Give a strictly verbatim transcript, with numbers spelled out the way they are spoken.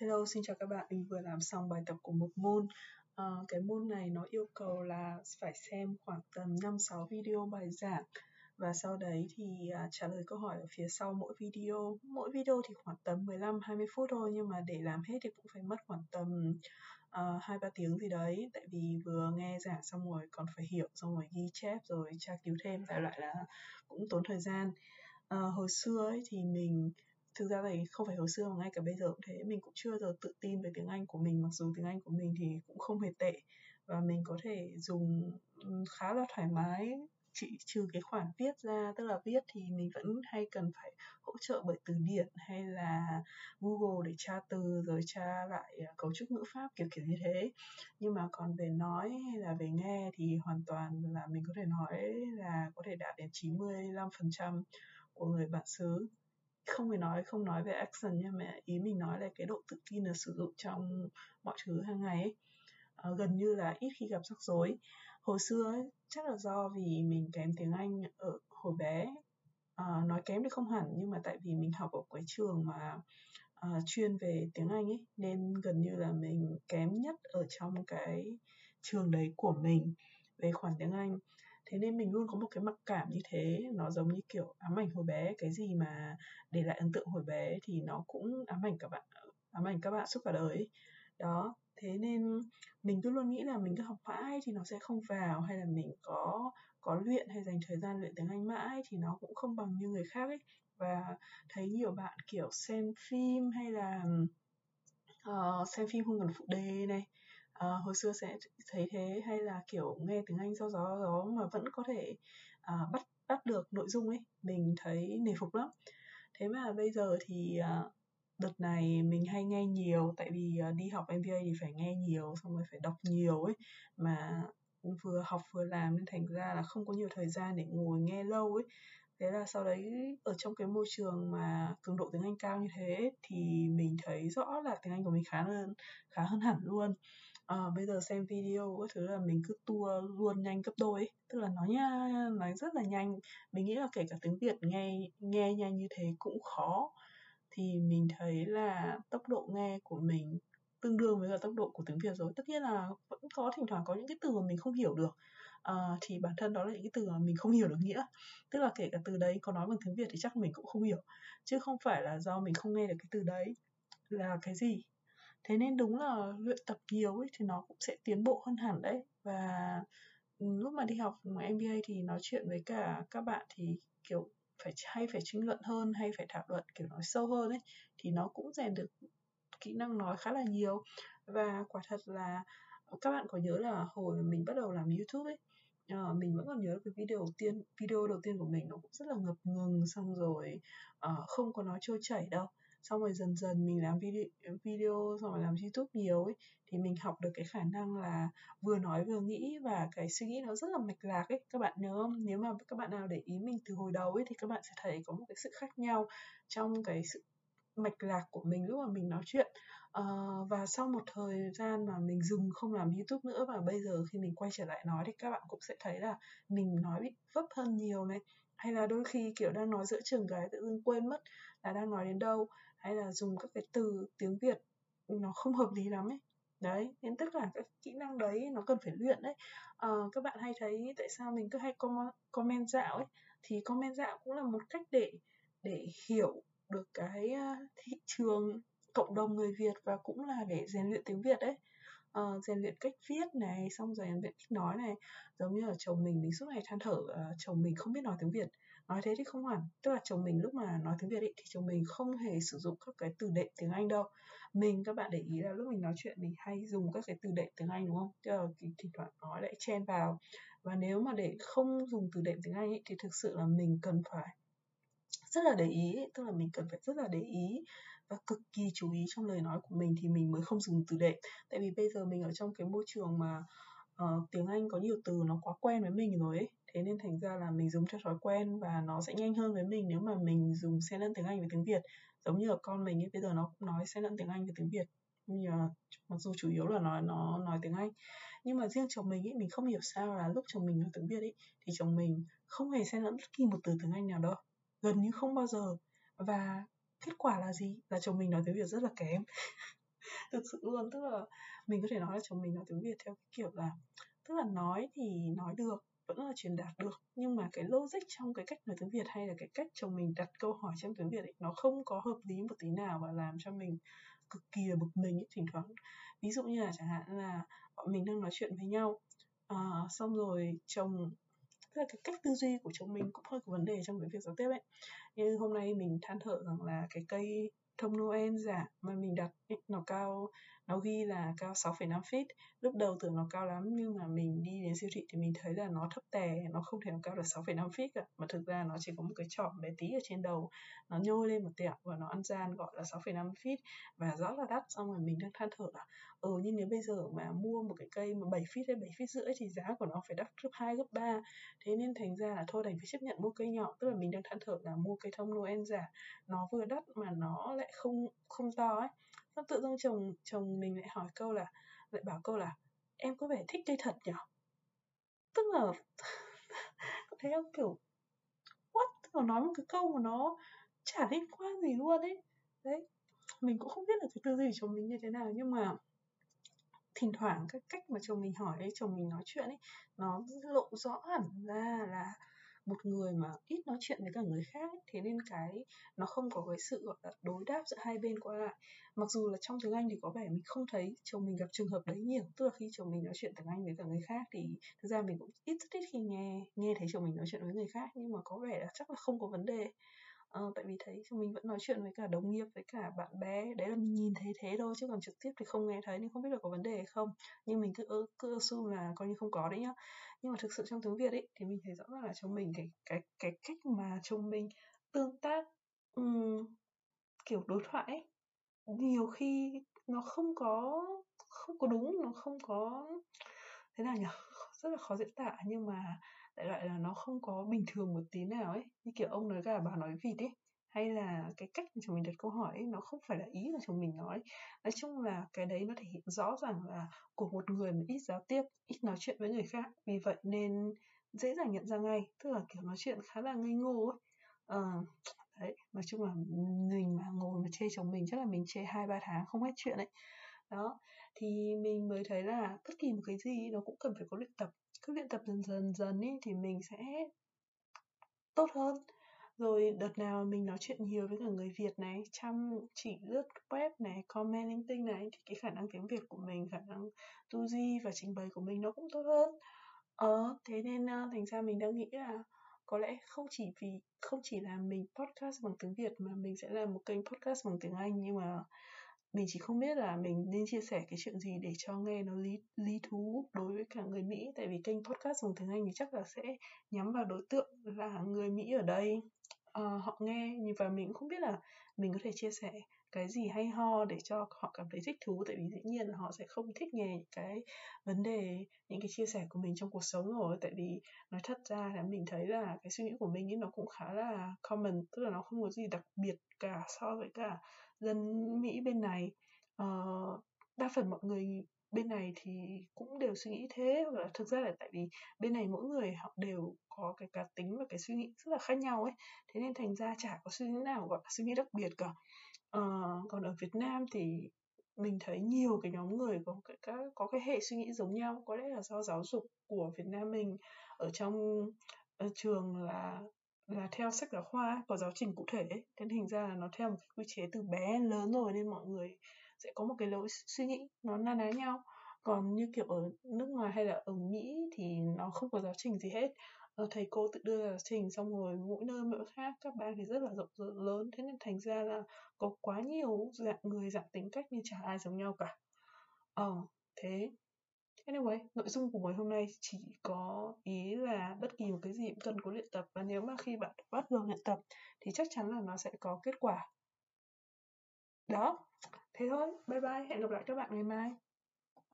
Hello, xin chào các bạn. Mình vừa làm xong bài tập của một môn. À, cái môn này nó yêu cầu là phải xem khoảng tầm năm sáu video bài giảng và sau đấy thì à, trả lời câu hỏi ở phía sau mỗi video. Mỗi video thì khoảng tầm mười lăm hai mươi phút thôi, nhưng mà để làm hết thì cũng phải mất khoảng tầm hai ba tiếng gì đấy. Tại vì vừa nghe giảng xong rồi còn phải hiểu, xong rồi ghi chép, rồi tra cứu thêm, đại loại là cũng tốn thời gian. À, hồi xưa ấy thì mình... Thực ra thì không phải hồi xưa mà ngay cả bây giờ cũng thế, mình cũng chưa giờ tự tin về tiếng Anh của mình, mặc dù tiếng Anh của mình thì cũng không hề tệ và mình có thể dùng khá là thoải mái, chỉ trừ cái khoản viết ra, tức là viết thì mình vẫn hay cần phải hỗ trợ bởi từ điển hay là Google để tra từ rồi tra lại cấu trúc ngữ pháp kiểu kiểu như thế. Nhưng mà còn về nói hay là về nghe thì hoàn toàn là mình có thể nói là có thể đạt đến chín mươi lăm phần trăm của người bản xứ. Không phải nói không nói về action nha, mà ý mình nói là cái độ tự tin được sử dụng trong mọi thứ hàng ngày ấy. À, gần như là ít khi gặp rắc rối. Hồi xưa ấy, chắc là do vì mình kém tiếng Anh ở hồi bé, à, nói kém thì không hẳn, nhưng mà tại vì mình học ở cái trường mà à, chuyên về tiếng Anh ấy, nên gần như là mình kém nhất ở trong cái trường đấy của mình về khoản tiếng Anh. Thế nên mình luôn có một cái mặc cảm như thế, nó giống như kiểu ám ảnh hồi bé, cái gì mà để lại ấn tượng hồi bé thì nó cũng ám ảnh các bạn, ám ảnh các bạn suốt cả đời. Đó, thế nên mình cứ luôn nghĩ là mình cứ học mãi thì nó sẽ không vào, hay là mình có có luyện hay dành thời gian luyện tiếng Anh mãi thì nó cũng không bằng như người khác ấy. Và thấy nhiều bạn kiểu xem phim hay là uh, xem phim không cần phụ đề này. À, hồi xưa sẽ thấy thế, hay là kiểu nghe tiếng Anh do gió gió mà vẫn có thể à, bắt bắt được nội dung ấy, mình thấy nể phục lắm. Thế mà bây giờ thì à, đợt này mình hay nghe nhiều, tại vì à, đi học em bê a thì phải nghe nhiều, xong rồi phải đọc nhiều ấy, mà vừa học vừa làm nên thành ra là không có nhiều thời gian để ngồi nghe lâu ấy. Thế là sau đấy ở trong cái môi trường mà cường độ tiếng Anh cao như thế thì mình thấy rõ là tiếng Anh của mình khá hơn, khá hơn hẳn luôn. À, bây giờ xem video các thứ là mình cứ tua luôn nhanh gấp đôi ấy. Tức là nói nha, nói rất là nhanh. Mình nghĩ là kể cả tiếng Việt nghe nghe nhanh như thế cũng khó. Thì mình thấy là tốc độ nghe của mình tương đương với cả tốc độ của tiếng Việt rồi. Tất nhiên là vẫn có thỉnh thoảng có những cái từ mà mình không hiểu được. À, thì bản thân đó là những cái từ mà mình không hiểu được nghĩa. Tức là kể cả từ đấy có nói bằng tiếng Việt thì chắc mình cũng không hiểu. Chứ không phải là do mình không nghe được cái từ đấy là cái gì. Thế nên đúng là luyện tập nhiều ấy thì nó cũng sẽ tiến bộ hơn hẳn đấy. Và lúc mà đi học em bê a thì nói chuyện với cả các bạn thì kiểu phải hay phải tranh luận hơn, hay phải thảo luận kiểu nói sâu hơn ấy, thì nó cũng rèn được kỹ năng nói khá là nhiều. Và quả thật là các bạn có nhớ là hồi mình bắt đầu làm YouTube ấy, à, mình vẫn còn nhớ cái video đầu tiên video đầu tiên của mình nó cũng rất là ngập ngừng, xong rồi à, không có nói trôi chảy đâu. Xong rồi dần dần mình làm video, video xong rồi làm YouTube nhiều ấy, thì mình học được cái khả năng là vừa nói vừa nghĩ, và cái suy nghĩ nó rất là mạch lạc ấy. Các bạn nhớ không? Nếu mà các bạn nào để ý mình từ hồi đầu ấy thì các bạn sẽ thấy có một cái sự khác nhau trong cái sự mạch lạc của mình lúc mà mình nói chuyện. à, Và sau một thời gian mà mình dừng không làm YouTube nữa, và bây giờ khi mình quay trở lại nói thì các bạn cũng sẽ thấy là mình nói bị vấp hơn nhiều này. Hay là đôi khi kiểu đang nói giữa chừng cái tự dưng quên mất là đang nói đến đâu, hay là dùng các cái từ tiếng Việt nó không hợp lý lắm ấy. Đấy, nên tất cả các kỹ năng đấy nó cần phải luyện đấy. À, các bạn hay thấy tại sao mình cứ hay comment dạo ấy, thì comment dạo cũng là một cách để để hiểu được cái thị trường, cộng đồng người Việt, và cũng là để rèn luyện tiếng Việt đấy. À, rèn luyện cách viết này, xong rồi rèn luyện cách nói này. Giống như là chồng mình, mình suốt ngày than thở uh, chồng mình không biết nói tiếng Việt. Nói thế thì không hẳn, tức là chồng mình lúc mà nói tiếng Việt ấy, thì chồng mình không hề sử dụng các cái từ đệm tiếng Anh đâu. Mình, các bạn để ý là lúc mình nói chuyện mình hay dùng các cái từ đệm tiếng Anh đúng không? Tức là thỉnh thoảng nói lại chen vào. Và nếu mà để không dùng từ đệm tiếng Anh ấy, thì thực sự là mình cần phải rất là để ý, tức là mình cần phải rất là để ý và cực kỳ chú ý trong lời nói của mình thì mình mới không dùng từ đệm. Tại vì bây giờ mình ở trong cái môi trường mà uh, tiếng Anh có nhiều từ nó quá quen với mình rồi ấy. Thế nên thành ra là mình dùng cho thói quen, và nó sẽ nhanh hơn với mình nếu mà mình dùng xen lẫn tiếng Anh với tiếng Việt. Giống như là con mình ấy, bây giờ nó cũng nói xen lẫn tiếng Anh với tiếng Việt. Nhưng mà, mặc dù chủ yếu là nó, nó nói tiếng Anh. Nhưng mà riêng chồng mình ấy, mình không hiểu sao là lúc chồng mình nói tiếng Việt ấy, thì chồng mình không hề xen lẫn bất kỳ một từ tiếng Anh nào đâu. Gần như không bao giờ. Và kết quả là gì? Là chồng mình nói tiếng Việt rất là kém. Thực sự luôn, tức là mình có thể nói là chồng mình nói tiếng Việt theo cái kiểu là, tức là nói thì nói được, vẫn là truyền đạt được, nhưng mà cái logic trong cái cách nói tiếng Việt hay là cái cách chồng mình đặt câu hỏi trong tiếng Việt ấy, nó không có hợp lý một tí nào và làm cho mình cực kỳ là bực mình ấy, thỉnh thoảng. Ví dụ như là chẳng hạn là bọn mình đang nói chuyện với nhau, à, xong rồi chồng, tức là cái cách tư duy của chồng mình cũng hơi có vấn đề trong cái việc giao tiếp ấy. Như hôm nay mình than thở rằng là cái cây thông Noel giả mà mình đặt ấy, nó cao, nó ghi là cao sáu phẩy năm feet. Lúc đầu tưởng nó cao lắm nhưng mà mình đi đến siêu thị thì mình thấy là nó thấp tè, nó không thể nó cao được sáu phẩy năm feet cả. Mà thực ra nó chỉ có một cái chỏm bé tí ở trên đầu, nó nhô lên một tẹo và nó ăn gian gọi là sáu phẩy năm feet và rõ là đắt. Xong rồi mình đang than thở là ờ nhưng nếu bây giờ mà mua một cái cây mà bảy feet hay bảy feet rưỡi thì giá của nó phải đắt gấp hai, gấp ba. Thế nên thành ra là thôi đành phải chấp nhận mua cây nhỏ, tức là mình đang than thở là mua cây thông Noel giả, nó vừa đắt mà nó lại không không to ấy. Xong tự dưng chồng chồng mình lại hỏi câu là, lại bảo câu là em có vẻ thích cây thật nhỉ? Tức là thấy không, kiểu what, tức là nói một cái câu mà nó chả liên quan gì luôn ấy. Đấy, mình cũng không biết là cái tư duy của chồng mình như thế nào, nhưng mà thỉnh thoảng cái cách mà chồng mình hỏi ấy, chồng mình nói chuyện ấy, nó lộ rõ hẳn ra là một người mà ít nói chuyện với cả người khác ấy. Thế nên cái nó không có cái sự gọi là đối đáp giữa hai bên qua lại. Mặc dù là trong tiếng Anh thì có vẻ mình không thấy chồng mình gặp trường hợp đấy nhiều, tức là khi chồng mình nói chuyện tiếng Anh với cả người khác thì thực ra mình cũng ít rất ít khi nghe nghe thấy chồng mình nói chuyện với người khác, nhưng mà có vẻ là chắc là không có vấn đề. À, tại vì thấy chồng mình vẫn nói chuyện với cả đồng nghiệp, với cả bạn bè, đấy là mình nhìn thấy thế thôi, chứ còn trực tiếp thì không nghe thấy nên không biết là có vấn đề hay không, nhưng mình cứ cứ assume là coi như không có đấy nhá. Nhưng mà thực sự trong tiếng Việt ấy thì mình thấy rõ là chồng mình cái cái cái cách mà chồng mình tương tác um, kiểu đối thoại ấy, nhiều khi nó không có không có đúng, nó không có thế nào nhỉ, rất là khó diễn tả, nhưng mà đại loại là nó không có bình thường một tí nào ấy, như kiểu ông nói gà bà nói vịt ấy, hay là cái cách mà chồng mình đặt câu hỏi ấy, nó không phải là ý mà chồng mình nói. Nói chung là cái đấy nó thể hiện rõ ràng là của một người mà ít giao tiếp, ít nói chuyện với người khác, vì vậy nên dễ dàng nhận ra ngay, tức là kiểu nói chuyện khá là ngây ngô ấy. À, đấy, nói chung là mình mà ngồi mà chê chồng mình chắc là mình chê hai ba tháng không hết chuyện ấy. Đó, thì mình mới thấy là bất kỳ một cái gì nó cũng cần phải có luyện tập. Cứ luyện tập dần dần dần ý, thì mình sẽ tốt hơn. Rồi đợt nào mình nói chuyện nhiều với cả người Việt này, chăm chỉ lướt web này, comment linh tinh này, thì cái khả năng tiếng Việt của mình, khả năng tư duy và trình bày của mình nó cũng tốt hơn. Ờ, thế nên thành ra mình đang nghĩ là có lẽ không chỉ vì không chỉ là mình podcast bằng tiếng Việt mà mình sẽ làm một kênh podcast bằng tiếng Anh, nhưng mà mình chỉ không biết là mình nên chia sẻ cái chuyện gì để cho nghe nó lý, lý thú đối với cả người Mỹ. Tại vì kênh podcast bằng tiếng Anh thì chắc là sẽ nhắm vào đối tượng là người Mỹ ở đây, à, họ nghe. Và mình cũng không biết là mình có thể chia sẻ cái gì hay ho để cho họ cảm thấy thích thú. Tại vì dĩ nhiên là họ sẽ không thích nghe những cái vấn đề, những cái chia sẻ của mình trong cuộc sống rồi. Tại vì nói thật ra là mình thấy là cái suy nghĩ của mình ấy nó cũng khá là common, tức là nó không có gì đặc biệt cả so với cả dân Mỹ bên này. uh, Đa phần mọi người bên này thì cũng đều suy nghĩ thế, hoặc là thực ra là tại vì bên này mỗi người họ đều có cái cá tính và cái suy nghĩ rất là khác nhau ấy. Thế nên thành ra chả có suy nghĩ nào gọi là suy nghĩ đặc biệt cả. Uh, còn ở Việt Nam thì mình thấy nhiều cái nhóm người có cái, các, có cái hệ suy nghĩ giống nhau. Có lẽ là do giáo dục của Việt Nam mình ở trong ở trường là là theo sách giáo khoa, có giáo trình cụ thể ấy. Thế thành ra là nó theo một cái quy chế từ bé lớn rồi nên mọi người sẽ có một cái lối suy nghĩ nó na ná nhau. Còn như kiểu ở nước ngoài hay là ở Mỹ thì nó không có giáo trình gì hết, thầy cô tự đưa ra giáo trình, xong rồi mỗi nơi mỗi khác, các bạn thì rất là rộng lớn. Thế nên thành ra là có quá nhiều dạng người, dạng tính cách nhưng chả ai giống nhau cả. Ờ, thế Anyway, nội dung của buổi hôm nay chỉ có ý là bất kỳ một cái gì cũng cần có luyện tập, và nếu mà khi bạn bắt đầu luyện tập thì chắc chắn là nó sẽ có kết quả. Đó, thế thôi, bye bye, hẹn gặp lại các bạn ngày mai.